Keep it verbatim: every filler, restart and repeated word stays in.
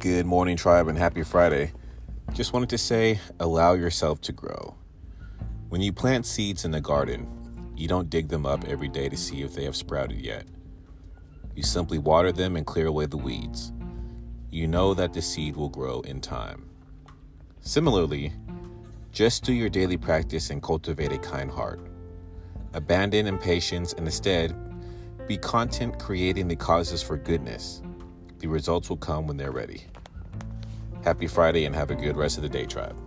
Good morning, tribe, and happy Friday. Just wanted to say, allow yourself to grow. When you plant seeds in a garden, you don't dig them up every day to see if they have sprouted yet. You simply water them and clear away the weeds. You know that the seed will grow in time. Similarly, just do your daily practice and cultivate a kind heart. Abandon impatience and instead, be content creating the causes for goodness. The results will come when they're ready. Happy Friday and have a good rest of the day, tribe.